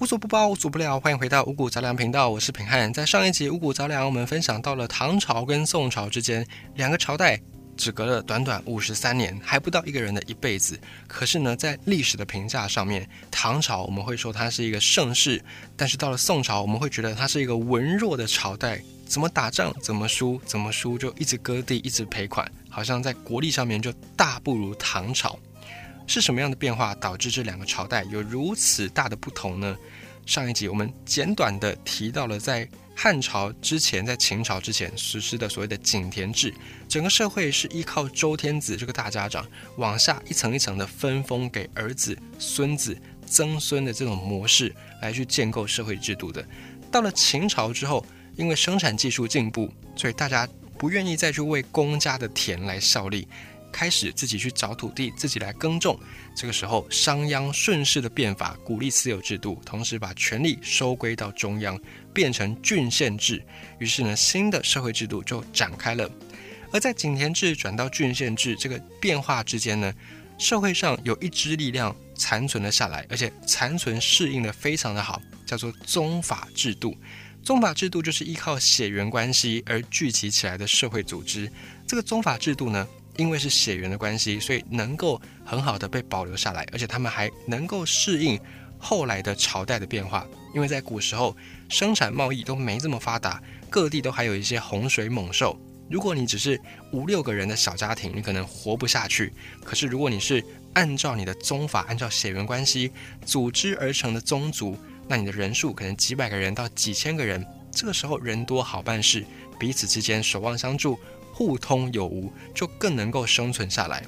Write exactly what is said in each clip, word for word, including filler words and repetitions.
无所不包，无所不聊，欢迎回到五股杂粮频道，我是品汉。在上一集五股杂粮，我们分享到了唐朝跟宋朝之间两个朝代只隔了短短五十三年，还不到一个人的一辈子。可是呢，在历史的评价上面，唐朝我们会说它是一个盛世，但是到了宋朝，我们会觉得它是一个文弱的朝代，怎么打仗怎么输，怎么输就一直割地，一直赔款，好像在国力上面就大不如唐朝。是什么样的变化导致这两个朝代有如此大的不同呢？上一集我们简短的提到了在汉朝之前，在秦朝之前实施的所谓的井田制，整个社会是依靠周天子这个大家长往下一层一层的分封给儿子、孙子、曾孙的这种模式来去建构社会制度的。到了秦朝之后，因为生产技术进步，所以大家不愿意再去为公家的田来效力，开始自己去找土地，自己来耕种。这个时候商鞅顺势的变法，鼓励私有制度，同时把权力收归到中央，变成郡县制。于是呢，新的社会制度就展开了。而在井田制转到郡县制这个变化之间呢，社会上有一支力量残存了下来，而且残存适应的非常的好，叫做宗法制度。宗法制度就是依靠血缘关系而聚集起来的社会组织。这个宗法制度呢，因为是血缘的关系，所以能够很好的被保留下来，而且他们还能够适应后来的朝代的变化。因为在古时候生产贸易都没这么发达，各地都还有一些洪水猛兽，如果你只是五六个人的小家庭，你可能活不下去。可是如果你是按照你的宗法，按照血缘关系组织而成的宗族，那你的人数可能几百个人到几千个人。这个时候人多好办事，彼此之间守望相助，互通有无，就更能够生存下来。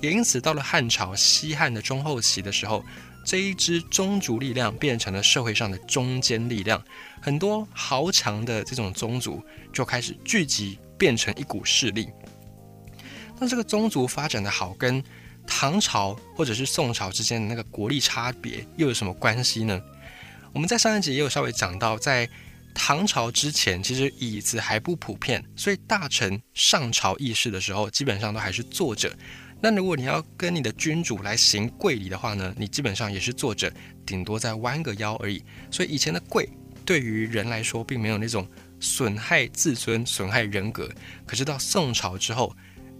也因此到了汉朝西汉的中后期的时候，这一支宗族力量变成了社会上的中坚力量，很多豪强的这种宗族就开始聚集，变成一股势力。那这个宗族发展的好跟唐朝或者是宋朝之间的那个国力差别又有什么关系呢？我们在上一集也有稍微讲到，在唐朝之前其实椅子还不普遍，所以大臣上朝议事的时候基本上都还是坐着。那如果你要跟你的君主来行跪礼的话呢，你基本上也是坐着，顶多再弯个腰而已。所以以前的跪对于人来说并没有那种损害自尊、损害人格。可是到宋朝之后，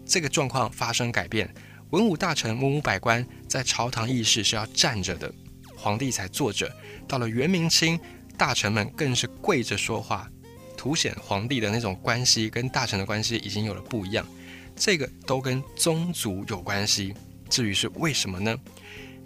这个状况发生改变，文武大臣、文武百官在朝堂议事是要站着的，皇帝才坐着。到了元明清，大臣们更是跪着说话，凸显皇帝的那种关系跟大臣的关系已经有了不一样。这个都跟宗族有关系。至于是为什么呢？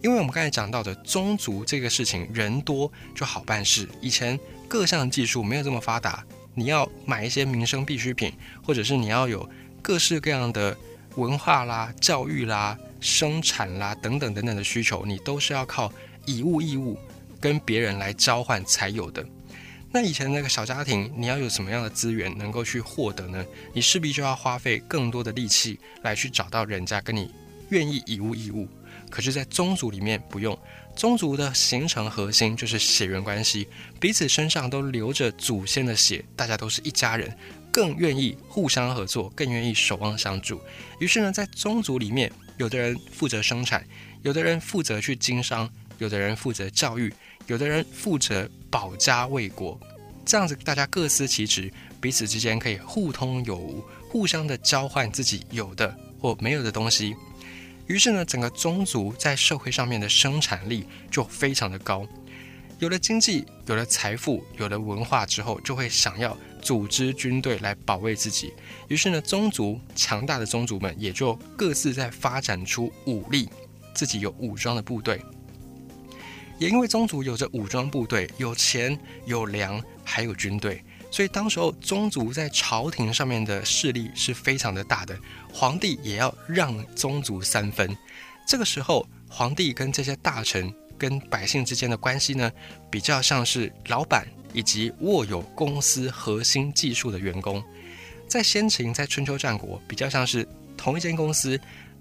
因为我们刚才讲到的宗族这个事情，人多就好办事。以前各项技术没有这么发达，你要买一些民生必需品，或者是你要有各式各样的文化啦、教育啦、生产啦等等等等的需求，你都是要靠以物易物跟别人来交换才有的。那以前那个小家庭，你要有什么样的资源能够去获得呢？你势必就要花费更多的力气来去找到人家跟你愿意以物易物。可是在宗族里面不用，宗族的形成核心就是血缘关系，彼此身上都流着祖先的血，大家都是一家人，更愿意互相合作，更愿意守望相助。于是呢，在宗族里面，有的人负责生产，有的人负责去经商，有的人负责教育，有的人负责保家卫国。这样子大家各司其职，彼此之间可以互通有无，互相的交换自己有的或没有的东西。于是呢，整个宗族在社会上面的生产力就非常的高。有了经济，有了财富，有了文化之后，就会想要组织军队来保卫自己。于是呢，宗族强大的宗族们也就各自在发展出武力，自己有武装的部队。也因为宗族有着武装部队，有钱有粮还有军队，所以当时候宗族在朝廷上面的势力是非常的大的，皇帝也要让宗族三分。这个时候皇帝跟这些大臣跟百姓之间的关系呢，比较像是老板以及握有公司核心技术的员工。在先秦，在春秋战国，比较像是同一间公司，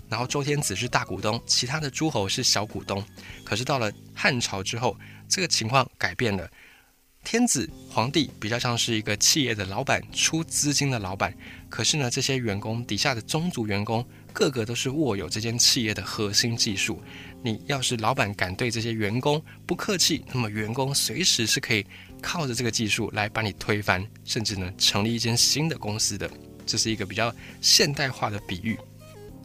然后周天子是大股东，其他的诸侯是小股东。可是到了汉朝之后，这个情况改变了，天子皇帝比较像是一个企业的老板，出资金的老板。可是呢，这些员工底下的宗族员工个个都是握有这间企业的核心技术，你要是老板敢对这些员工不客气，那么员工随时是可以靠着这个技术来把你推翻，甚至呢成立一间新的公司的。这是一个比较现代化的比喻。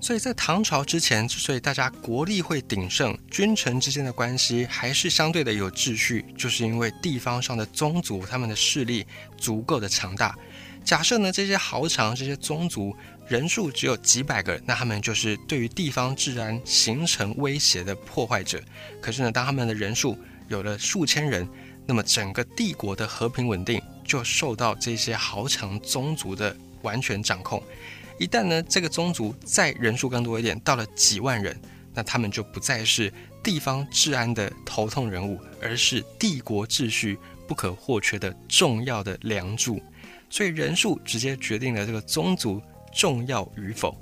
所以在唐朝之前，所以大家国力会鼎盛，君臣之间的关系还是相对的有秩序，就是因为地方上的宗族他们的势力足够的强大。假设呢这些豪强这些宗族人数只有几百个人，那他们就是对于地方治安形成威胁的破坏者。可是呢当他们的人数有了数千人，那么整个帝国的和平稳定就受到这些豪强宗族的完全掌控。一旦呢这个宗族再人数更多一点，到了几万人，那他们就不再是地方治安的头痛人物，而是帝国秩序不可或缺的重要的梁柱。所以人数直接决定了这个宗族重要与否。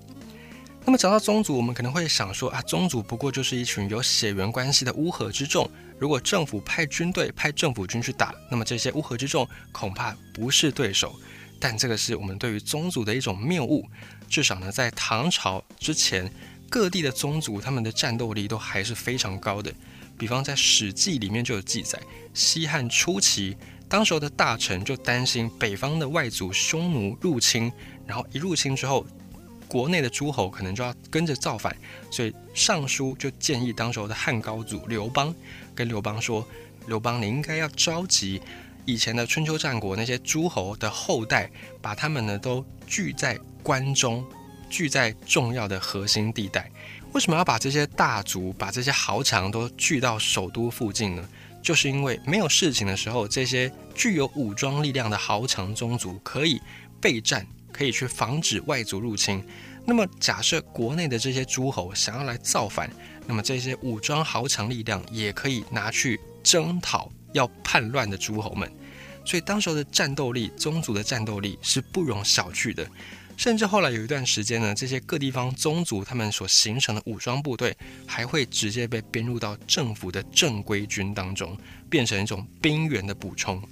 那么讲到宗族，我们可能会想说啊，宗族不过就是一群有血缘关系的乌合之众，如果政府派军队派政府军去打，那么这些乌合之众恐怕不是对手。但这个是我们对于宗族的一种谬误，至少呢在唐朝之前，各地的宗族他们的战斗力都还是非常高的。比方在《史记》里面就有记载，西汉初期当时候的大臣就担心北方的外族匈奴入侵，然后一入侵之后国内的诸侯可能就要跟着造反，所以上书就建议当时候的汉高祖刘邦，跟刘邦说，刘邦你应该要召集以前的春秋战国那些诸侯的后代，把他们呢都聚在关中，聚在重要的核心地带。为什么要把这些大族把这些豪强都聚到首都附近呢？就是因为没有事情的时候，这些具有武装力量的豪强宗族可以备战，可以去防止外族入侵。那么假设国内的这些诸侯想要来造反，那么这些武装豪强力量也可以拿去征讨要叛乱的诸侯们。所以当时的战斗力，宗族的战斗力是不容小觑的。甚至后来有一段时间呢，这些各地方宗族他们所形成的武装部队还会直接被编入到政府的正规军当中，变成一种兵源的补充。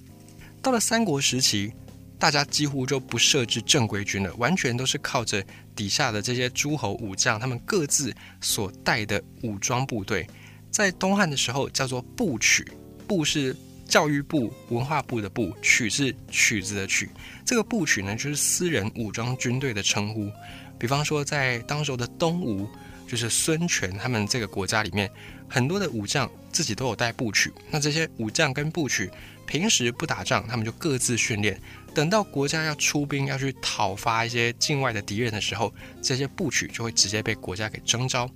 到了三国时期，大家几乎就不设置正规军了，完全都是靠着底下的这些诸侯武将他们各自所带的武装部队。在东汉的时候叫做部曲，部是教育部文化部的部，曲是曲子的曲。这个部曲呢就是私人武装军队的称呼。比方说在当时的东吴，就是孙权他们这个国家里面，很多的武将自己都有带部曲。那这些武将跟部曲平时不打仗，他们就各自训练，等到国家要出兵要去讨伐一些境外的敌人的时候，这些部曲就会直接被国家给征召。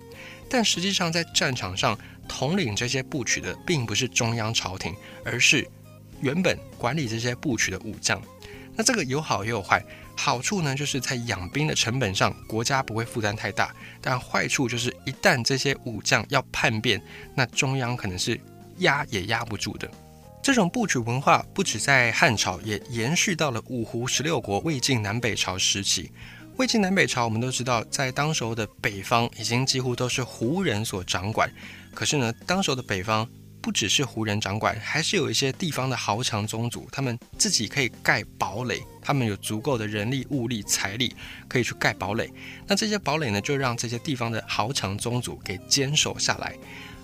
但实际上在战场上统领这些部曲的并不是中央朝廷，而是原本管理这些部曲的武将。那这个有好也有坏，好处呢就是在养兵的成本上国家不会负担太大，但坏处就是一旦这些武将要叛变，那中央可能是压也压不住的。这种部曲文化不止在汉朝，也延续到了五胡十六国魏晋南北朝时期。魏晋南北朝我们都知道，在当时候的北方已经几乎都是胡人所掌管。可是呢当时候的北方不只是胡人掌管，还是有一些地方的豪强宗族，他们自己可以盖堡垒，他们有足够的人力物力财力可以去盖堡垒。那这些堡垒呢就让这些地方的豪强宗族给坚守下来。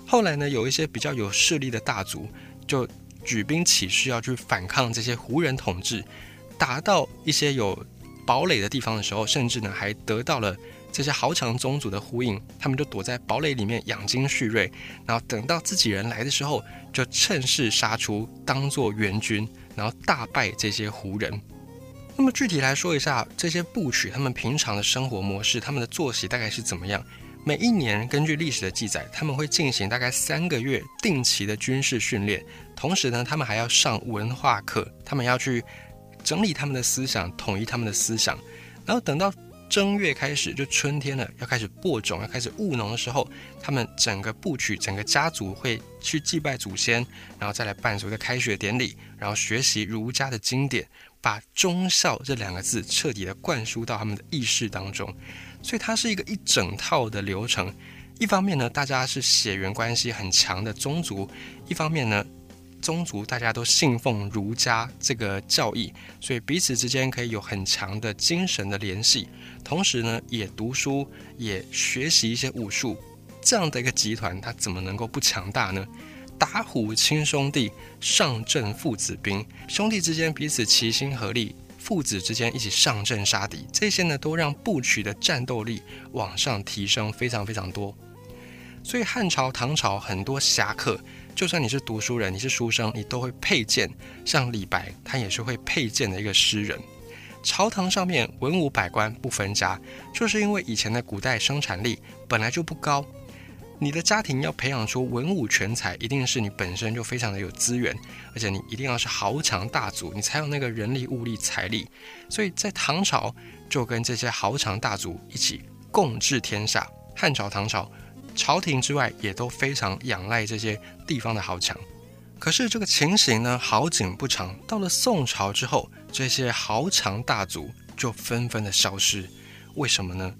后来呢有一些比较有势力的大族就举兵起事，要去反抗这些胡人统治，打到一些有堡垒的地方的时候，甚至呢还得到了这些豪强宗族的呼应，他们就躲在堡垒里面养精蓄锐，然后等到自己人来的时候就趁势杀出，当作援军，然后大败这些胡人。那么具体来说一下这些部曲他们平常的生活模式，他们的作息大概是怎么样。每一年根据历史的记载，他们会进行大概三个月定期的军事训练，同时呢他们还要上文化课，他们要去整理他们的思想，统一他们的思想。然后等到正月开始，就春天了，要开始播种，要开始务农的时候，他们整个部曲整个家族会去祭拜祖先，然后再来办所谓的开学典礼，然后学习儒家的经典，把忠孝这两个字彻底的灌输到他们的意识当中。所以它是一个一整套的流程。一方面呢大家是血缘关系很强的宗族，一方面呢宗族大家都信奉儒家这个教义，所以彼此之间可以有很强的精神的联系，同时呢也读书也学习一些武术，这样的一个集团，它怎么能够不强大呢？打虎亲兄弟，上阵父子兵，兄弟之间彼此齐心合力，父子之间一起上阵杀敌，这些呢都让部曲的战斗力往上提升非常非常多。所以汉朝、唐朝很多侠客，就算你是读书人，你是书生，你都会佩剑，像李白他也是会佩剑的一个诗人。朝堂上面文武百官不分家，就是因为以前的古代生产力本来就不高，你的家庭要培养出文武全才，一定是你本身就非常的有资源，而且你一定要是豪强大族，你才有那个人力、物力、财力。所以在唐朝就跟这些豪强大族一起共治天下。汉朝、唐朝朝廷之外也都非常仰赖这些地方的豪强。可是这个情形呢，好景不长，到了宋朝之后，这些豪强大族就纷纷的消失。为什么呢？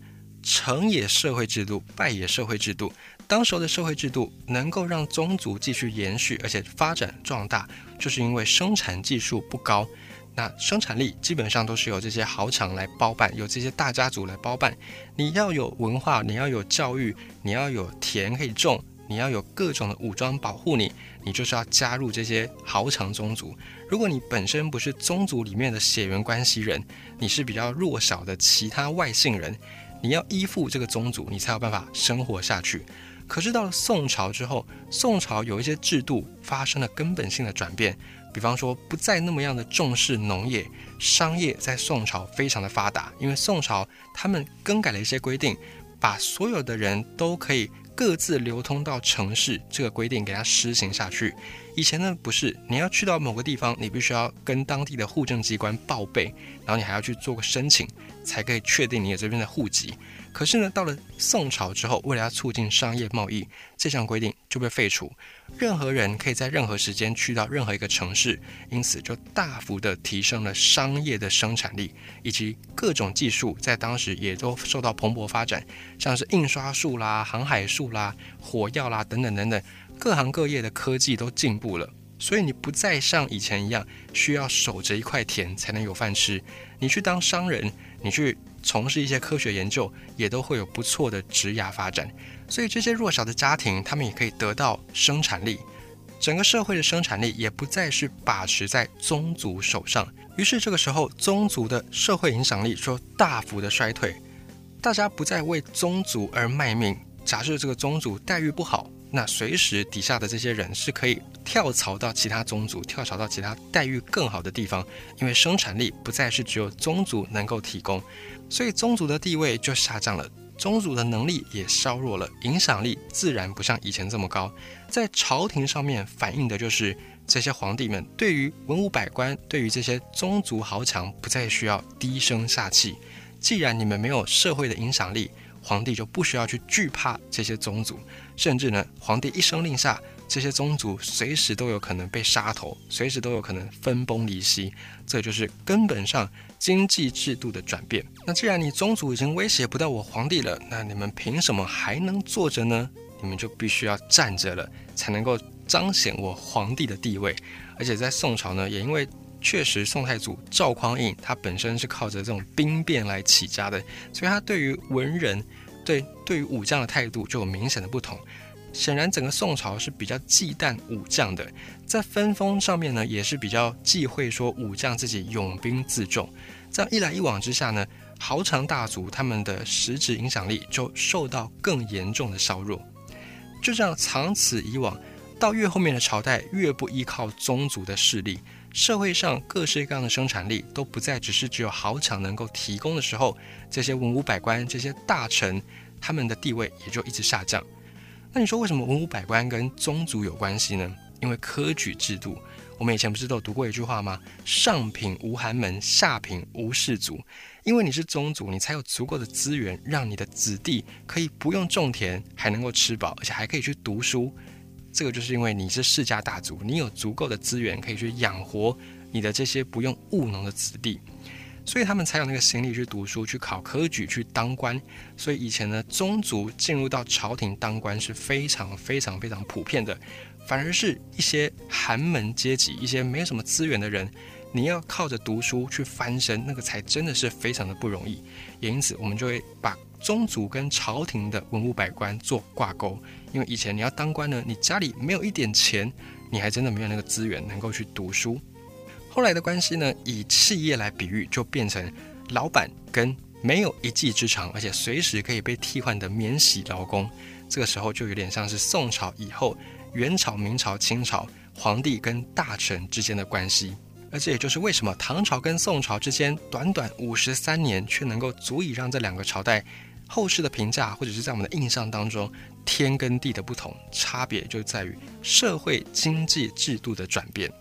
成也社会制度，败也社会制度。当时的社会制度能够让宗族继续延续，而且发展壮大，就是因为生产技术不高，那生产力基本上都是由这些豪强来包办，由这些大家族来包办。你要有文化，你要有教育，你要有田可以种，你要有各种的武装保护你，你就是要加入这些豪强宗族。如果你本身不是宗族里面的血缘关系人，你是比较弱小的其他外姓人，你要依附这个宗族，你才有办法生活下去。可是到了宋朝之后，宋朝有一些制度发生了根本性的转变，比方说不再那么样的重视农业，商业在宋朝非常的发达，因为宋朝他们更改了一些规定，把所有的人都可以各自流通到城市这个规定给它施行下去。以前呢不是，你要去到某个地方，你必须要跟当地的户政机关报备，然后你还要去做个申请，才可以确定你有这边的户籍。可是呢，到了宋朝之后，为了要促进商业贸易，这项规定就被废除，任何人可以在任何时间去到任何一个城市，因此就大幅的提升了商业的生产力，以及各种技术在当时也都受到蓬勃发展，像是印刷术啦、航海术啦、火药啦等等等等，各行各业的科技都进步了。所以你不再像以前一样需要守着一块田才能有饭吃，你去当商人，你去从事一些科学研究，也都会有不错的职涯发展。所以这些弱小的家庭，他们也可以得到生产力，整个社会的生产力也不再是把持在宗族手上。于是这个时候，宗族的社会影响力就大幅的衰退，大家不再为宗族而卖命。假设这个宗族待遇不好，那随时底下的这些人是可以跳槽到其他宗族，跳槽到其他待遇更好的地方，因为生产力不再是只有宗族能够提供，所以宗族的地位就下降了，宗族的能力也削弱了，影响力自然不像以前这么高。在朝廷上面反映的就是这些皇帝们对于文武百官，对于这些宗族豪强不再需要低声下气，既然你们没有社会的影响力，皇帝就不需要去惧怕这些宗族，甚至呢，皇帝一声令下，这些宗族随时都有可能被杀头，随时都有可能分崩离析。这就是根本上经济制度的转变。那既然你宗族已经威胁不到我皇帝了，那你们凭什么还能坐着呢？你们就必须要站着了，才能够彰显我皇帝的地位。而且在宋朝呢，也因为确实宋太祖赵匡胤他本身是靠着这种兵变来起家的，所以他对于文人对对于武将的态度就有明显的不同。显然整个宋朝是比较忌惮武将的，在分封上面呢也是比较忌讳说武将自己拥兵自重。这样一来一往之下呢，豪强大族他们的实质影响力就受到更严重的削弱。就这样长此以往，到越后面的朝代越不依靠宗族的势力，社会上各式各样的生产力都不再只是只有豪强能够提供的时候，这些文武百官、这些大臣，他们的地位也就一直下降。那你说为什么文武百官跟宗族有关系呢？因为科举制度，我们以前不是都有读过一句话吗？上品无寒门，下品无士族。因为你是宗族，你才有足够的资源让你的子弟可以不用种田还能够吃饱，而且还可以去读书。这个就是因为你是世家大族，你有足够的资源可以去养活你的这些不用务农的子弟，所以他们才有那个心力去读书、去考科举、去当官。所以以前呢，宗族进入到朝廷当官是非常非常非常普遍的，反而是一些寒门阶级、一些没有什么资源的人，你要靠着读书去翻身，那个才真的是非常的不容易。也因此我们就会把宗族跟朝廷的文武百官做挂钩，因为以前你要当官呢，你家里没有一点钱，你还真的没有那个资源能够去读书。后来的关系呢，以企业来比喻，就变成老板跟没有一技之长，而且随时可以被替换的免洗劳工。这个时候就有点像是宋朝以后、元朝、明朝、清朝皇帝跟大臣之间的关系。而这也就是为什么唐朝跟宋朝之间短短五十三年，却能够足以让这两个朝代后世的评价，或者是在我们的印象当中，天跟地的不同，差别就在于社会经济制度的转变。